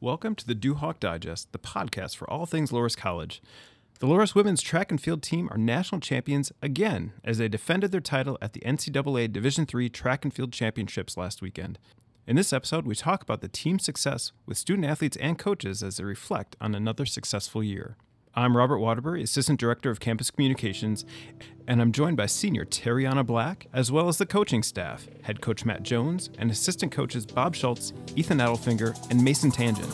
Welcome to the Duhawk Digest, the podcast for all things Loras College. The Loras women's track and field team are national champions again as they defended their title at the NCAA Division III Track and Field Championships last weekend. In this episode, we talk about the team's success with student-athletes and coaches as they reflect on another successful year. I'm Robert Waterbury, Assistant Director of Campus Communications, and I'm joined by senior Tariana Black, as well as the coaching staff, head coach Matt Jones, and assistant coaches Bob Schultz, Ethan Adelfinger, and Mason Tangen.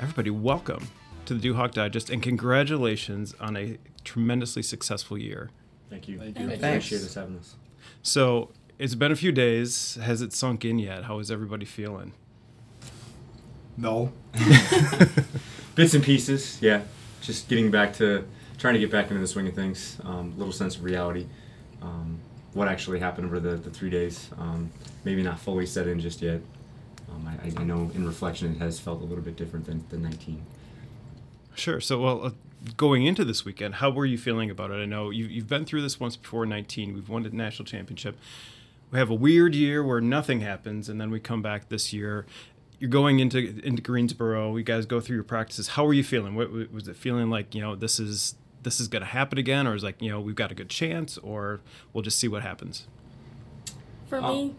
Everybody, welcome to the Duhawk Digest, and congratulations on a tremendously successful year. Thank you. Thank you. I appreciate us having us. So it's been a few days. Has it sunk in yet? How is everybody feeling? No. Bits and pieces, yeah. Just getting back to, trying to get back into the swing of things. Little sense of reality. What actually happened over the 3 days. Maybe not fully set in just yet. I know in reflection it has felt a little bit different than the 19. Sure. So, well, going into this weekend, how were you feeling about it? I know you've been through this once before, 19. We've won the national championship. We have a weird year where nothing happens, and then we come back this year. You're going into Greensboro. You guys go through your practices. How were you feeling? What was it feeling like, you know, this is going to happen again, or is like, you know, we've got a good chance, or we'll just see what happens? For me?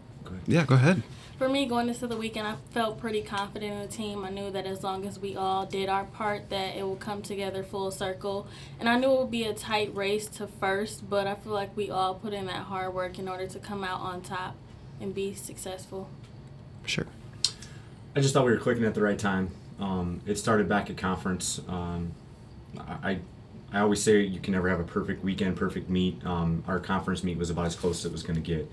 Go ahead. For me, going into the weekend, I felt pretty confident in the team. I knew that as long as we all did our part, that it would come together full circle. And I knew it would be a tight race to first, but I feel like we all put in that hard work in order to come out on top and be successful. Sure. I just thought we were clicking at the right time. It started back at conference. I always say you can never have a perfect weekend, perfect meet. Our conference meet was about as close as it was going to get.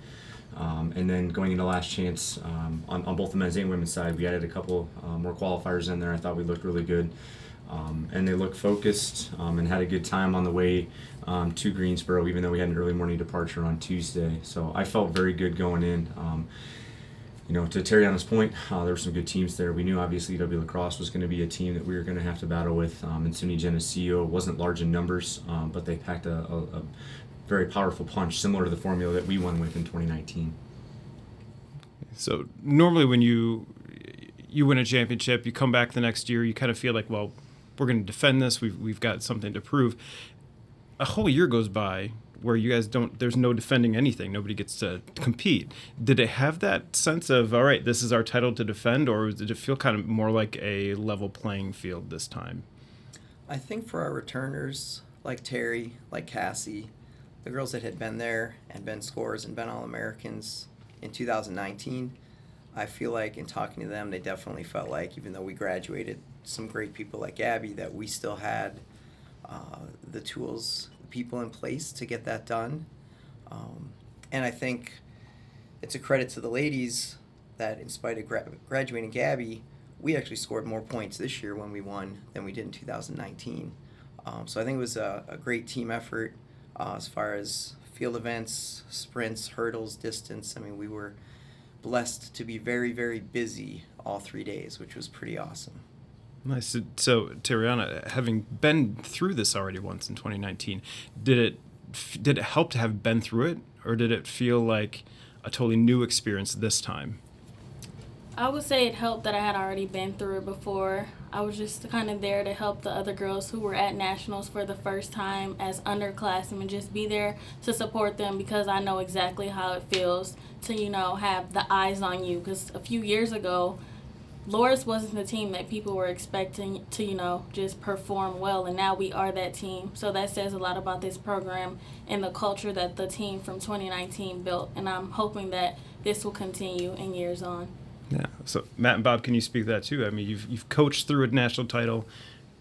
And then going into last chance, on both the men's and women's side, we added a couple more qualifiers in there. I thought we looked really good. And they looked focused and had a good time on the way to Greensboro, even though we had an early morning departure on Tuesday. So I felt very good going in. You know, to Tariana's point, there were some good teams there. We knew, obviously, W Lacrosse was going to be a team that we were going to have to battle with. And SUNY Geneseo wasn't large in numbers, but they packed a very powerful punch, similar to the formula that we won with in 2019. So normally when you win a championship, you come back the next year, you kind of feel like, well, we're going to defend this. We've got something to prove. A whole year goes by where you guys there's no defending anything. Nobody gets to compete. Did it have that sense of, all right, this is our title to defend, or did it feel kind of more like a level playing field this time? I think for our returners, like Terry, like Cassie, the girls that had been there and been scorers and been All-Americans in 2019, I feel like in talking to them, they definitely felt like, even though we graduated some great people like Gabby, that we still had the tools, the people in place to get that done. And I think it's a credit to the ladies that in spite of graduating Gabby, we actually scored more points this year when we won than we did in 2019. So I think it was a great team effort. As far as field events, sprints, hurdles, distance, I mean, we were blessed to be very, very busy all 3 days, which was pretty awesome. Nice. So, Tariana, having been through this already once in 2019, did it help to have been through it, or did it feel like a totally new experience this time? I would say it helped that I had already been through it before. I was just kind of there to help the other girls who were at nationals for the first time as underclassmen, and just be there to support them, because I know exactly how it feels to, you know, have the eyes on you. Because a few years ago, Loras wasn't the team that people were expecting to, you know, just perform well, and now we are that team. So that says a lot about this program and the culture that the team from 2019 built, and I'm hoping that this will continue in years on. Yeah. So Matt and Bob, can you speak to that too? I mean, you've coached through a national title,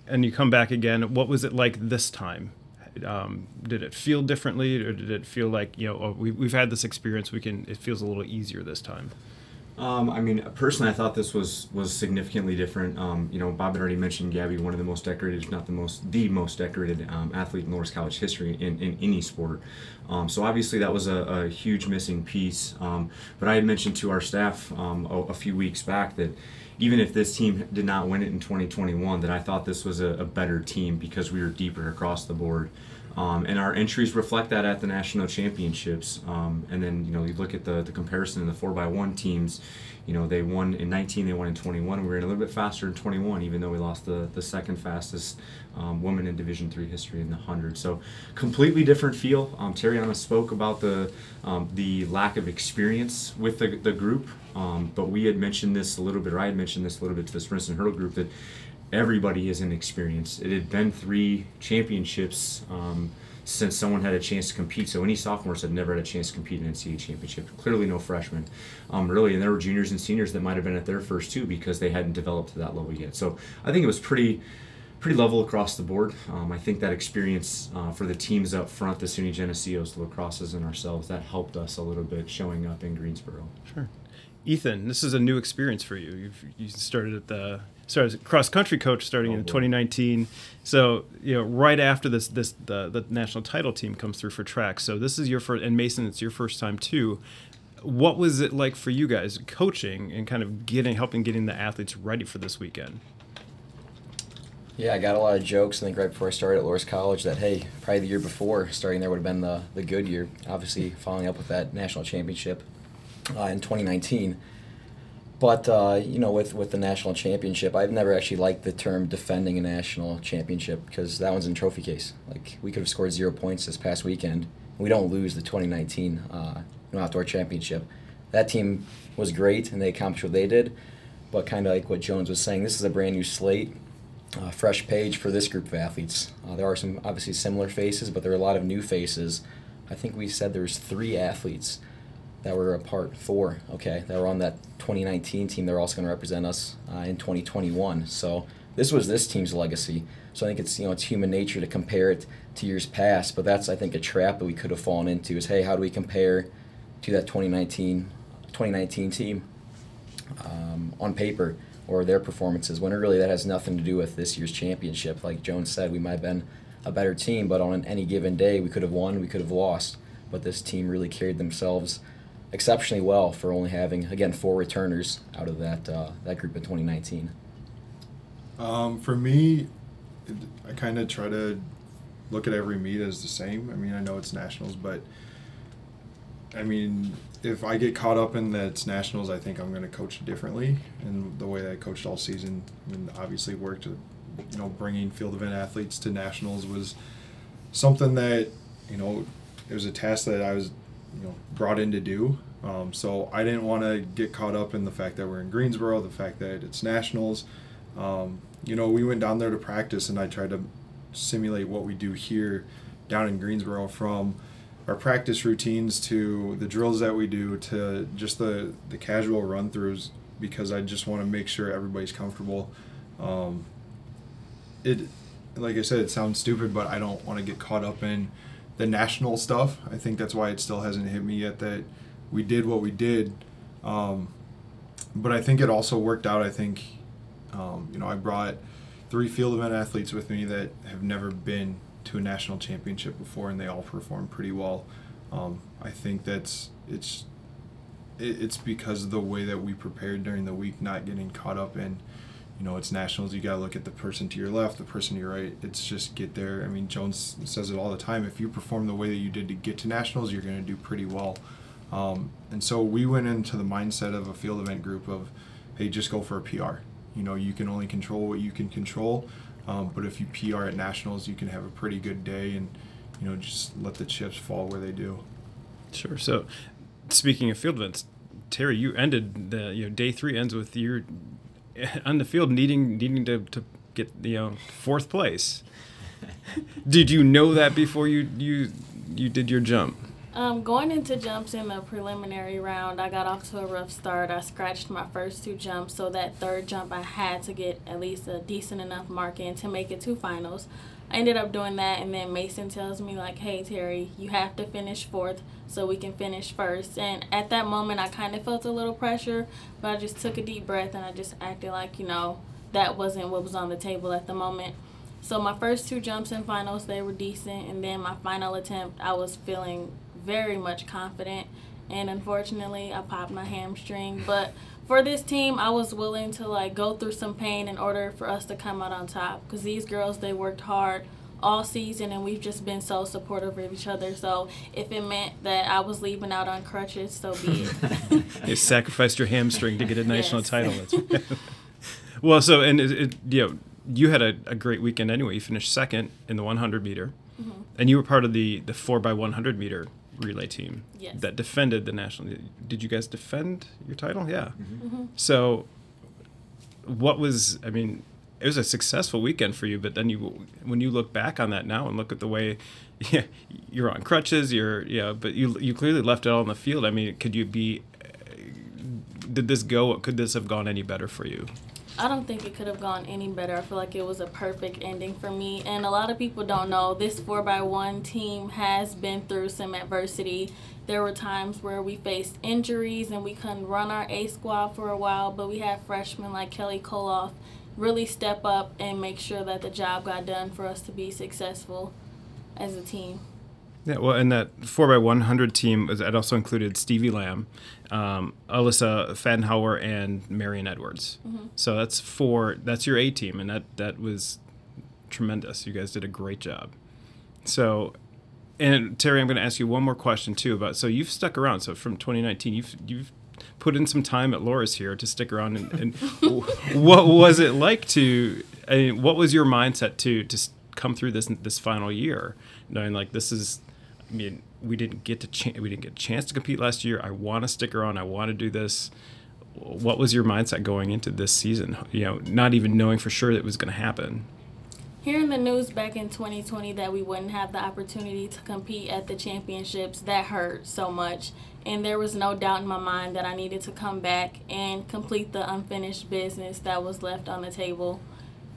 and you come back again. What was it like this time? Did it feel differently, or did it feel like, you know, oh, we've had this experience? It feels a little easier this time. I mean, personally, I thought this was significantly different. You know, Bob had already mentioned Gabby, one of the most decorated, if not the most decorated athlete in Loras College history in any sport. So obviously that was a huge missing piece. But I had mentioned to our staff a few weeks back that even if this team did not win it in 2021, that I thought this was a better team because we were deeper across the board. And our entries reflect that at the national championships. And then, you know, you look at the comparison in the 4x1 teams, you know, they won in 19, they won in 21. We were in a little bit faster in 21, even though we lost the second fastest woman in Division III history in the 100. So completely different feel. Tariana spoke about the lack of experience with the group. But we had mentioned this a little bit, or I had mentioned this a little bit to the Sprints and Hurdle group, that everybody is inexperienced. It had been 3 championships since someone had a chance to compete. So any sophomores had never had a chance to compete in an NCAA championship. Clearly no freshmen, really. And there were juniors and seniors that might have been at their first two because they hadn't developed to that level yet. So I think it was pretty level across the board. I think that experience for the teams up front, the SUNY Geneseos, the Lacrosses, and ourselves, that helped us a little bit showing up in Greensboro. Sure. Ethan, this is a new experience for you. You started at the as a cross-country coach starting in 2019. So, you know, right after the national title team comes through for track. So this is your first, and Mason, it's your first time too. What was it like for you guys coaching and kind of helping getting the athletes ready for this weekend? Yeah, I got a lot of jokes, I think, right before I started at Loras College that, hey, probably the year before starting there would have been the good year, obviously following up with that national championship in 2019. But, you know, with the national championship, I've never actually liked the term defending a national championship because that one's in trophy case. Like, we could have scored 0 points this past weekend. We don't lose the 2019 outdoor championship. That team was great, and they accomplished what they did. But kind of like what Jones was saying, this is a brand-new slate, fresh page for this group of athletes. There are some, obviously, similar faces, but there are a lot of new faces. I think we said there was 3 athletes that were a part 4, okay, that were on that 2019 team. They're also going to represent us in 2021. So this was this team's legacy. So I think it's, you know, it's human nature to compare it to years past, but that's, I think, a trap that we could have fallen into is, hey, how do we compare to that 2019 team on paper or their performances, when really that has nothing to do with this year's championship. Like Jones said, we might have been a better team, but on any given day we could have won, we could have lost, but this team really carried themselves exceptionally well for only having, again, 4 returners out of that group in 2019. For me, I kind of try to look at every meet as the same. I mean, I know it's nationals, but I mean, if I get caught up in that it's nationals, I think I'm going to coach differently. And the way that I coached all season, I mean, obviously worked, you know, bringing field event athletes to nationals was something that, you know, it was a task that I was, you know, brought in to do. So I didn't want to get caught up in the fact that we're in Greensboro, the fact that it's nationals. You know, we went down there to practice, and I tried to simulate what we do here down in Greensboro, from our practice routines to the drills that we do to just the casual run-throughs, because I just want to make sure everybody's comfortable. Like I said, it sounds stupid, but I don't want to get caught up in the national stuff. I think that's why it still hasn't hit me yet that we did what we did. But I think it also worked out. I think, you know, I brought 3 field event athletes with me that have never been to a national championship before, and they all performed pretty well. I think it's because of the way that we prepared during the week, not getting caught up in, you know, it's nationals, you got to look at the person to your left, the person to your right. It's just get there. I mean, Jones says it all the time. If you perform the way that you did to get to nationals, you're going to do pretty well. And so we went into the mindset of a field event group of, hey, just go for a PR. You know, you can only control what you can control. But if you PR at nationals, you can have a pretty good day and, you know, just let the chips fall where they do. Sure. So speaking of field events, Terry, you ended day 3 ends with your – on the field needing to get, you know, 4th place. Did you know that before you did your jump? Going into jumps in the preliminary round, I got off to a rough start. I scratched my first 2 jumps, so that third jump I had to get at least a decent enough mark in to make it to finals. I ended up doing that, and then Mason tells me, like, hey, Terry, you have to finish fourth so we can finish first. And at that moment, I kind of felt a little pressure, but I just took a deep breath, and I just acted like, you know, that wasn't what was on the table at the moment. So my first two jumps in finals, they were decent, and then my final attempt, I was feeling very much confident, and unfortunately, I popped my hamstring. But for this team, I was willing to, like, go through some pain in order for us to come out on top, because these girls, they worked hard all season, and we've just been so supportive of each other. So if it meant that I was leaving out on crutches, so be it. You sacrificed your hamstring to get a national title. That's well, so, and it, you know, you had a great weekend anyway. You finished second in the 100 meter, mm-hmm. and you were part of the 4x100 meter relay team that defended the national. Did you guys defend your title? Yeah. Mm-hmm. Mm-hmm. So what was, I mean, it was a successful weekend for you, but then you, when you look back on that now and look at the way you're on crutches, but you clearly left it all on the field. I mean, could this have gone any better for you? I don't think it could have gone any better. I feel like it was a perfect ending for me. And a lot of people don't know, this 4x1 team has been through some adversity. There were times where we faced injuries and we couldn't run our A squad for a while, but we had freshmen like Kelly Koloff really step up and make sure that the job got done for us to be successful as a team. Yeah, well, and that 4x100 team, it also included Stevie Lamb, Alyssa Fadenhauer, and Marion Edwards. Mm-hmm. So that's your A team, and that was tremendous. You guys did a great job. So, and Terry, I'm going to ask you one more question, too, so you've stuck around. So from 2019, you've put in some time at Loras here to stick around. And what was it like what was your mindset to come through this final year, knowing, like, this is, I mean, we didn't get a chance to compete last year. I want to stick around. I want to do this. What was your mindset going into this season? You know, not even knowing for sure that it was going to happen. Hearing the news back in 2020 that we wouldn't have the opportunity to compete at the championships, that hurt so much. And there was no doubt in my mind that I needed to come back and complete the unfinished business that was left on the table.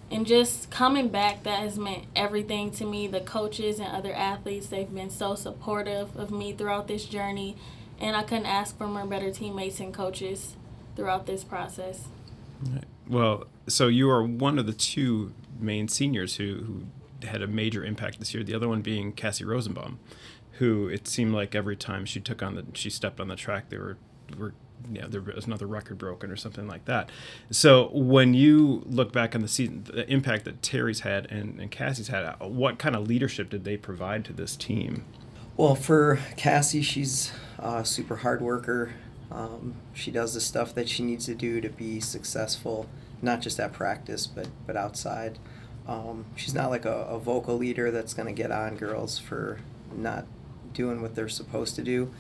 And just coming back, that has meant everything to me. The coaches and other athletes, they've been so supportive of me throughout this journey. And I couldn't ask for more better teammates and coaches throughout this process. Right. Well, so you are one of the two main seniors who had a major impact this year, the other one being Cassie Rosenbaum, who it seemed like every time she stepped on the track, there was another record broken or something like that. So when you look back on the season, the impact that Terry's had and Cassie's had, what kind of leadership did they provide to this team? Well, for Cassie, she's a super hard worker. She does the stuff that she needs to do to be successful, not just at practice, but outside. She's not like a vocal leader that's going to get on girls for not doing what they're supposed to do.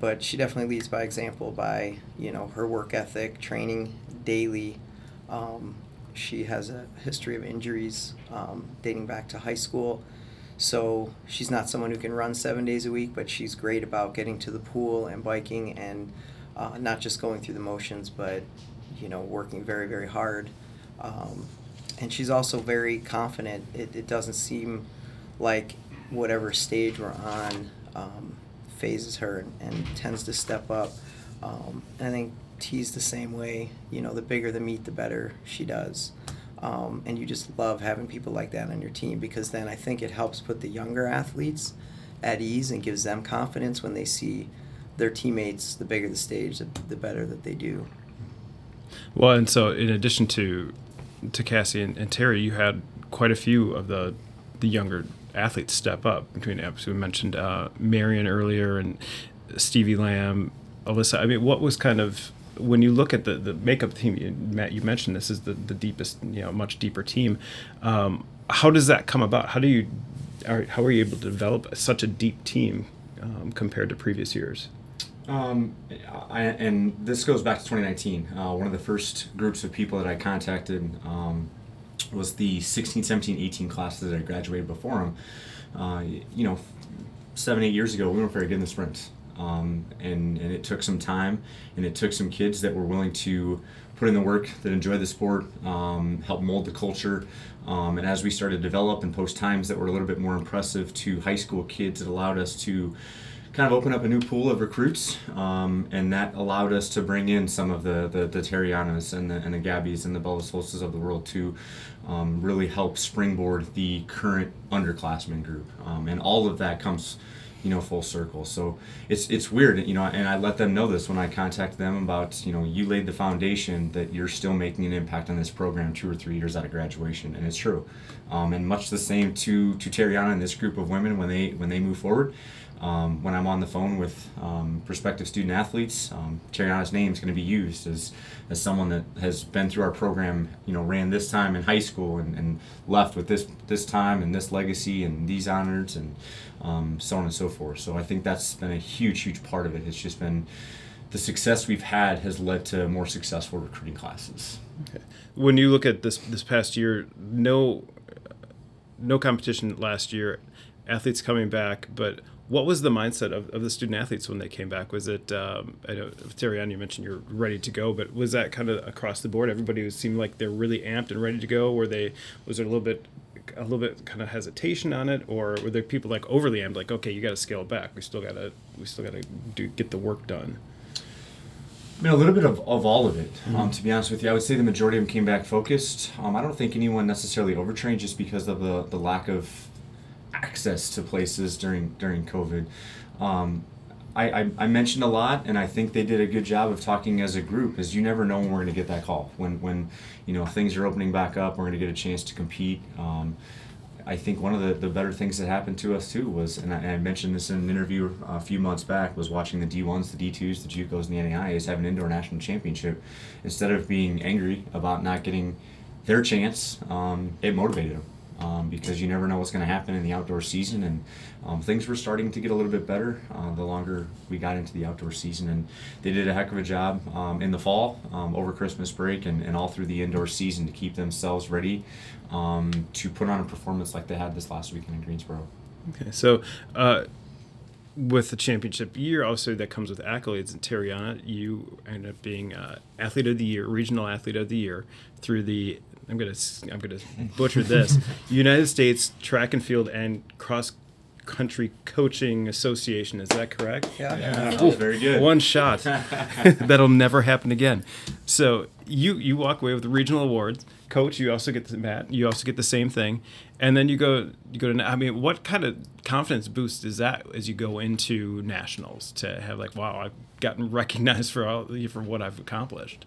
But she definitely leads by example by, you know, her work ethic, training daily. She has a history of injuries dating back to high school. So she's not someone who can run 7 days a week, but she's great about getting to the pool and biking and not just going through the motions, but, you know, working very, very hard. And she's also very confident. It doesn't seem like whatever stage we're on, phases her and tends to step up. And I think T's the same way. You know, the bigger the meet, the better she does. And you just love having people like that on your team, because then I think it helps put the younger athletes at ease and gives them confidence when they see their teammates, the bigger the stage, the better that they do. Well, and so in addition to Cassie and Terry, you had quite a few of the younger athletes step up between apps. We mentioned Marion earlier and Stevie Lamb, Alyssa. I mean, what was kind of, when you look at the makeup team, Matt, you mentioned this is the deepest, you know, much deeper team. How does that come about? How are you able to develop such a deep team compared to previous years? And this goes back to 2019. One of the first groups of people that I contacted was the 16, 17, 18 classes that I graduated before him. 7, 8 years ago, we weren't very good in the sprints. And it took some time, and it took some kids that were willing to put in the work, that enjoyed the sport, helped mold the culture. And as we started to develop and post times that were a little bit more impressive to high school kids, it allowed us to kind of open up a new pool of recruits, and that allowed us to bring in some of the Tarianas and the Gabbies and the Bella Soliseses of the world to really help springboard the current underclassmen group. And all of that comes, full circle. So it's weird, and I let them know this when I contact them about, you laid the foundation that you're still making an impact on this program 2 or 3 years out of graduation, and it's true. And much the same to Tariana and this group of women when they move forward. When I'm on the phone with prospective student athletes, Tariana's name is going to be used as someone that has been through our program, ran this time in high school and left with this time and this legacy and these honors and so on and so forth. So I think that's been a huge part of it. It's just been the success we've had has led to more successful recruiting classes. Okay. When you look at this past year, no competition last year, athletes coming back, but what was the mindset of the student athletes when they came back? Was it, I know, Tariana, you mentioned you're ready to go, but was that kind of across the board? Everybody seemed like they're really amped and ready to go. Was there a little bit kind of hesitation on it, or were there people like overly amped, like, okay, you got to scale it back. We still gotta get the work done. I mean, a little bit of all of it, mm-hmm. To be honest with you. I would say the majority of them came back focused. I don't think anyone necessarily overtrained just because of the lack of access to places during COVID. I mentioned a lot, and I think they did a good job of talking as a group, as you never know when we're going to get that call. When things are opening back up, we're going to get a chance to compete. I think one of the better things that happened to us too was, and I mentioned this in an interview a few months back, was watching the D1s, the D2s, the JUCOs, and the NAIAs have an indoor national championship. Instead of being angry about not getting their chance, it motivated them. Because you never know what's going to happen in the outdoor season, and things were starting to get a little bit better the longer we got into the outdoor season, and they did a heck of a job in the fall, over Christmas break, and all through the indoor season to keep themselves ready to put on a performance like they had this last weekend in Greensboro. Okay, so with the championship year, obviously that comes with accolades, and Tariana, you ended up being Athlete of the Year, Regional Athlete of the Year, through the I'm gonna butcher this. United States Track and Field and Cross Country Coaching Association. Is that correct? Yeah. Oh, very good. One shot. That'll never happen again. So you walk away with the regional awards. Coach, you also get the Matt. You also get the same thing, and then you go to. I mean, what kind of confidence boost is that as you go into nationals to have like, wow, I've gotten recognized for what I've accomplished.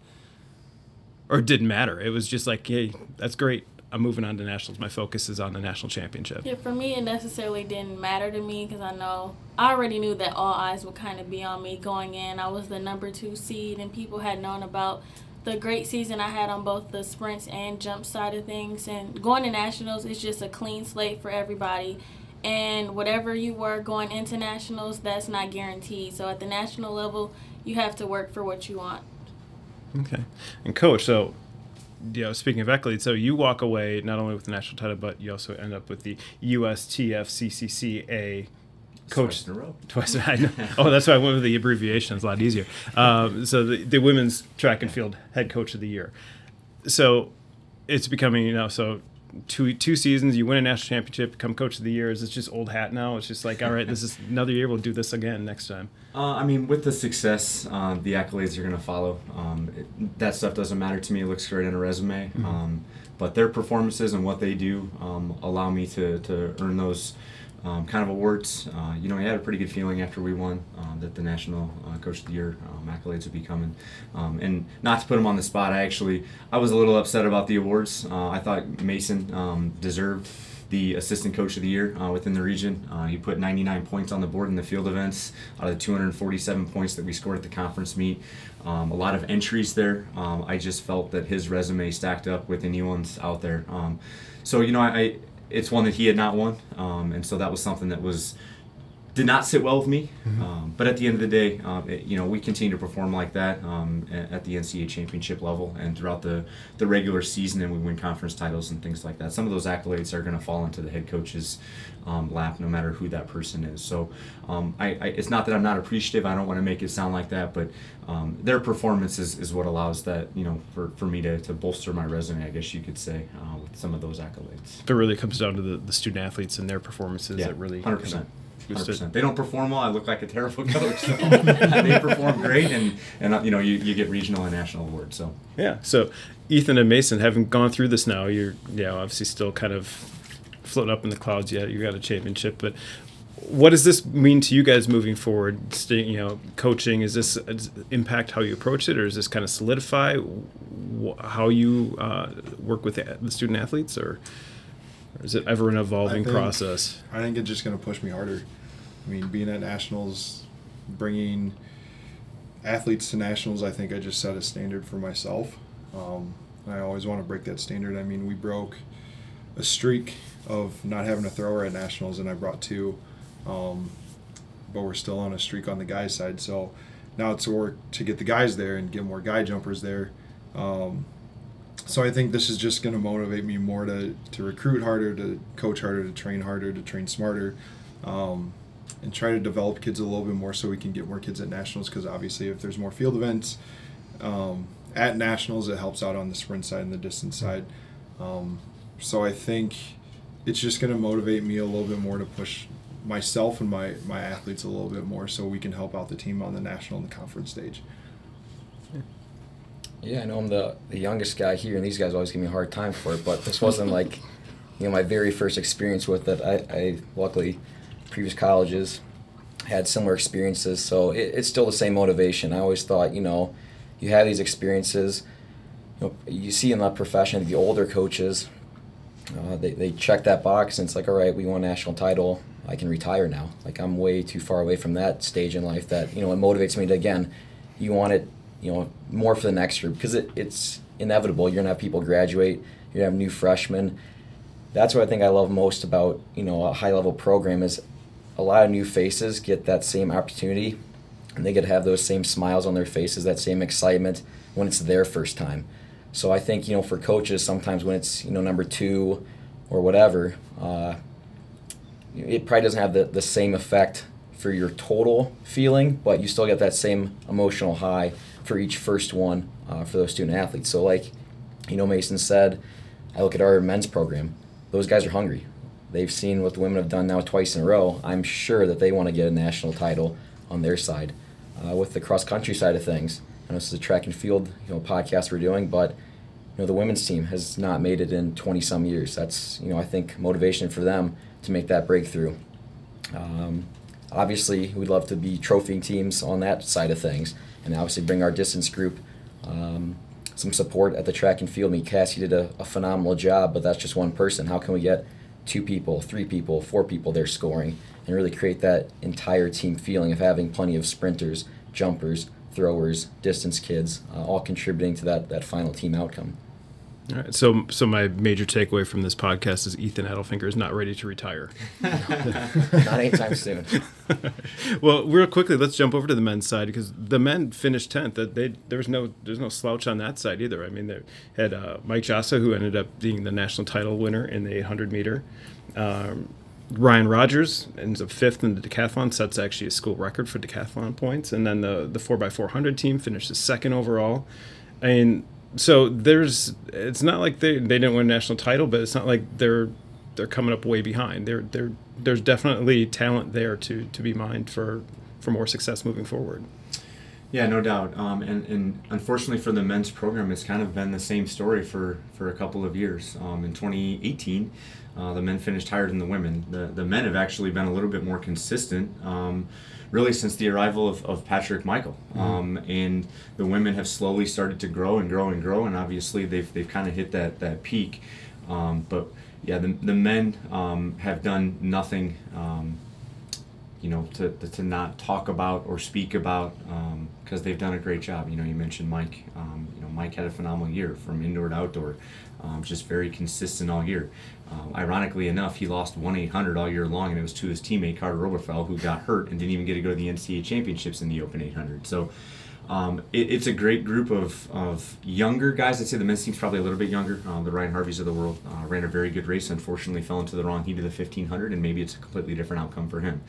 Or it didn't matter. It was just like, hey, that's great. I'm moving on to nationals. My focus is on the national championship. Yeah, for me, it necessarily didn't matter to me because I already knew that all eyes would kind of be on me going in. I was the number 2 seed, and people had known about the great season I had on both the sprints and jump side of things. And going to nationals is just a clean slate for everybody. And whatever you were going into nationals, that's not guaranteed. So at the national level, you have to work for what you want. Okay. And Coach, so, speaking of accolades, so you walk away not only with the national title, but you also end up with the USTFCCCA Coach. Twice in a row. I know. Oh, that's why I went with the abbreviation. It's a lot easier. So the Women's Track and Field Head Coach of the Year. So it's becoming, so two seasons, you win a national championship, become Coach of the Year. Is it just old hat now? It's just like, all right, this is another year. We'll do this again next time. With the success, the accolades are going to follow. That stuff doesn't matter to me. It looks great on a resume. Mm-hmm. But their performances and what they do allow me to earn those kind of awards. I had a pretty good feeling after we won that the National Coach of the Year accolades would be coming. And not to put him on the spot, I was a little upset about the awards. I thought Mason deserved the Assistant Coach of the Year within the region. He put 99 points on the board in the field events out of the 247 points that we scored at the conference meet. A lot of entries there. I just felt that his resume stacked up with anyone's out there. It's one that he had not won, and so that was something that was did not sit well with me. Mm-hmm. But at the end of the day, we continue to perform like that at the NCAA championship level and throughout the regular season, and we win conference titles and things like that. Some of those accolades are going to fall into the head coach's lap, no matter who that person is. So it's not that I'm not appreciative. I don't want to make it sound like that, but their performance is what allows that, for me to bolster my resume, I guess you could say, with some of those accolades. It really comes down to the student athletes and their performances. Yeah, that really 100%. They don't perform well, I look like a terrible coach. So they perform great, and you get regional and national awards. So yeah. So Ethan and Mason, having gone through this now, you're obviously still kind of floating up in the clouds yet. You got a championship, but what does this mean to you guys moving forward? Coaching, is this impact how you approach it, or is this kind of solidify how you work with the student athletes, or is it ever an evolving process? I think it's just going to push me harder. I mean, being at nationals, bringing athletes to nationals, I think I just set a standard for myself. And I always want to break that standard. I mean, we broke a streak of not having a thrower at nationals, and I brought two. But we're still on a streak on the guys' side. So now it's work to get the guys there and get more guy jumpers there. So I think this is just going to motivate me more to recruit harder, to coach harder, to train smarter, and try to develop kids a little bit more so we can get more kids at nationals, because obviously if there's more field events at nationals, it helps out on the sprint side and the distance side. So I think it's just going to motivate me a little bit more to push myself and my athletes a little bit more so we can help out the team on the national and the conference stage. Yeah, I know I'm the youngest guy here, and these guys always give me a hard time for it, but this wasn't like, my very first experience with it. I luckily, previous colleges had similar experiences, so it's still the same motivation. I always thought, you have these experiences. You see in the profession, the older coaches, they check that box, and it's like, all right, we won a national title. I can retire now. Like, I'm way too far away from that stage in life that, it motivates me to, again, you want it, more for the next year, because it's inevitable. You're gonna have people graduate, you're gonna have new freshmen. That's what I think I love most about a high level program is a lot of new faces get that same opportunity, and they get to have those same smiles on their faces, that same excitement when it's their first time. So I think for coaches, sometimes when it's number two or whatever, it probably doesn't have the same effect for your total feeling, but you still get that same emotional high for each first one for those student athletes. So like, Mason said, I look at our men's program. Those guys are hungry. They've seen what the women have done now twice in a row. I'm sure that they want to get a national title on their side. With the cross-country side of things, I know this is a track and field podcast we're doing, but the women's team has not made it in 20-some years. That's, I think, motivation for them to make that breakthrough. Obviously, we'd love to be trophy teams on that side of things, and obviously bring our distance group some support at the track and field. I mean, Cassie did a phenomenal job, but that's just one person. How can we get two people, three people, four people there scoring and really create that entire team feeling of having plenty of sprinters, jumpers, throwers, distance kids, all contributing to that final team outcome? All right, so my major takeaway from this podcast is Ethan Adelfinger is not ready to retire. Not anytime soon. Well, real quickly, let's jump over to the men's side, because the men finished 10th. There's no slouch on that side either. I mean, they had Mike Jossa, who ended up being the national title winner in the 800 meter. Ryan Rogers ends up 5th in the decathlon, sets actually a school record for decathlon points, and then the 4x400 team finishes 2nd overall. And so it's not like they didn't win a national title, but it's not like they're coming up way behind. There's definitely talent there to be mined for more success moving forward. Yeah, no doubt. And unfortunately for the men's program, it's kind of been the same story for a couple of years. In 2018, the men finished higher than the women. The men have actually been a little bit more consistent, really since the arrival of Patrick Michael. And the women have slowly started to grow and grow and grow, and obviously they've kind of hit that peak. But yeah, the men have done nothing you know, to not talk about or speak about, because they've done a great job. You know, you mentioned Mike. You know, Mike had a phenomenal year from indoor to outdoor, just very consistent all year. Ironically enough, he lost 1-800 all year long, and it was to his teammate Carter Oberfell, who got hurt and didn't even get to go to the NCAA Championships in the Open 800. So it's a great group of younger guys. I'd say the men's team's probably a little bit younger. The Ryan Harveys of the world ran a very good race, unfortunately fell into the wrong heat of the 1500, and maybe it's a completely different outcome for him.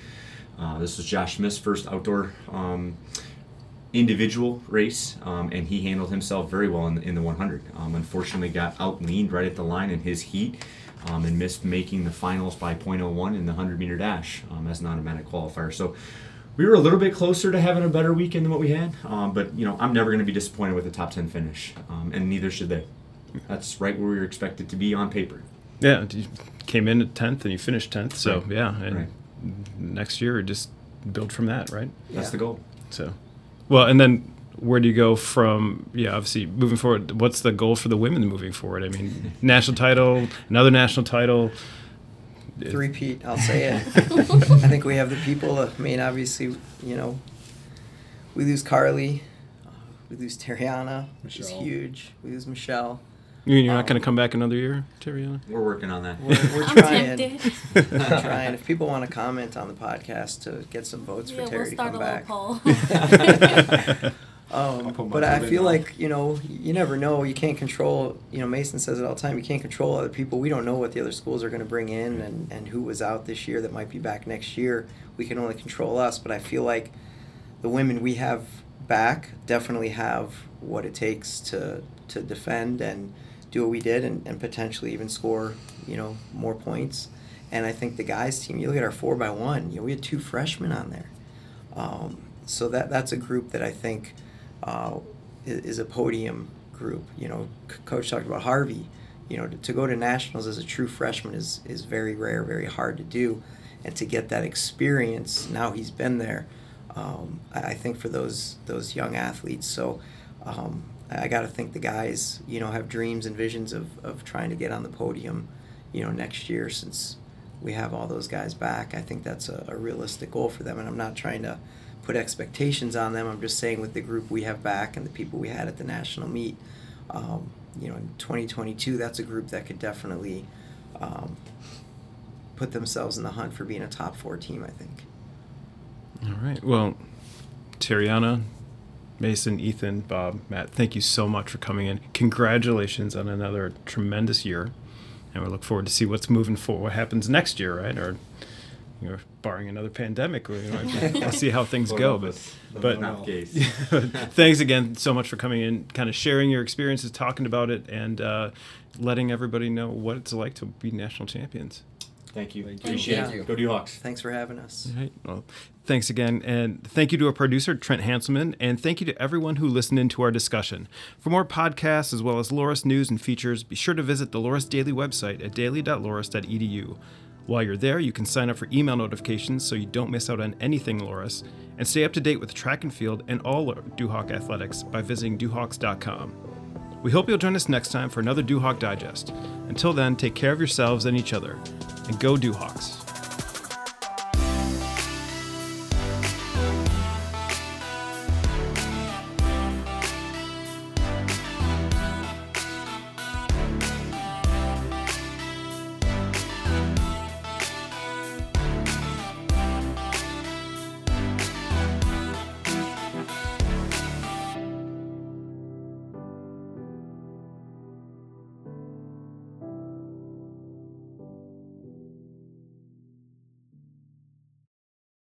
This was Josh Smith's first outdoor individual race, and he handled himself very well in the 100. Unfortunately got out-leaned right at the line in his heat, and missed making the finals by .01 in the 100-meter dash as an automatic qualifier. So we were a little bit closer to having a better weekend than what we had, but you know, I'm never going to be disappointed with a top 10 finish, and neither should they. That's right where we were expected to be on paper. Yeah, you came in at 10th and you finished 10th, so right. Yeah. And right. Next year, just build from that, right? That's the goal. So, well, and then where do you go from, obviously moving forward? What's the goal for the women moving forward? I mean, national title, another national title. Three-peat, I'll say it. I think we have the people. I mean, obviously, you know, we lose Carly, we lose Tariana, which is huge. We lose Michelle. You're not going to come back another year, Tariana? We're working on that. We're trying. I'm trying. If people want to comment on the podcast to get some votes for Terry to come back. But I feel like, you know, you never know. You can't control, you know, Mason says it all the time, you can't control other people. We don't know what the other schools are going to bring in and who was out this year that might be back next year. We can only control us. But I feel like the women we have back definitely have what it takes to defend and do what we did and potentially even score, you know, more points. And I think the guys team, you look at our 4x1, you know, we had 2 freshmen on there. So that's a group that I think is a podium group. You know, Coach talked about Harvey. You know, to go to nationals as a true freshman is very rare, very hard to do. And to get that experience, now he's been there, I think for those young athletes. So I got to think the guys, you know, have dreams and visions of trying to get on the podium, you know, next year since we have all those guys back. I think that's a realistic goal for them. And I'm not trying to put expectations on them. I'm just saying with the group we have back and the people we had at the national meet, you know, in 2022, that's a group that could definitely put themselves in the hunt for being a top 4 team, I think. All right. Well, Tariana, Mason, Ethan, Bob, Matt, thank you so much for coming in. Congratulations on another tremendous year, and we look forward to see what's moving forward, what happens next year, right? Or, you know, barring another pandemic, we'll see how things go. But thanks again so much for coming in, kind of sharing your experiences, talking about it, and letting everybody know what it's like to be national champions. Thank you. Appreciate you. Go Duhawks. Thanks for having us. All right. Well, thanks again. And thank you to our producer, Trent Hanselman. And thank you to everyone who listened in to our discussion. For more podcasts, as well as Loras news and features, be sure to visit the Loras Daily website at daily.loras.edu. While you're there, you can sign up for email notifications so you don't miss out on anything Loras, and stay up to date with track and field and all Duhawk athletics by visiting Duhawks.com. We hope you'll join us next time for another Duhawk Digest. Until then, take care of yourselves and each other, and go Duhawks.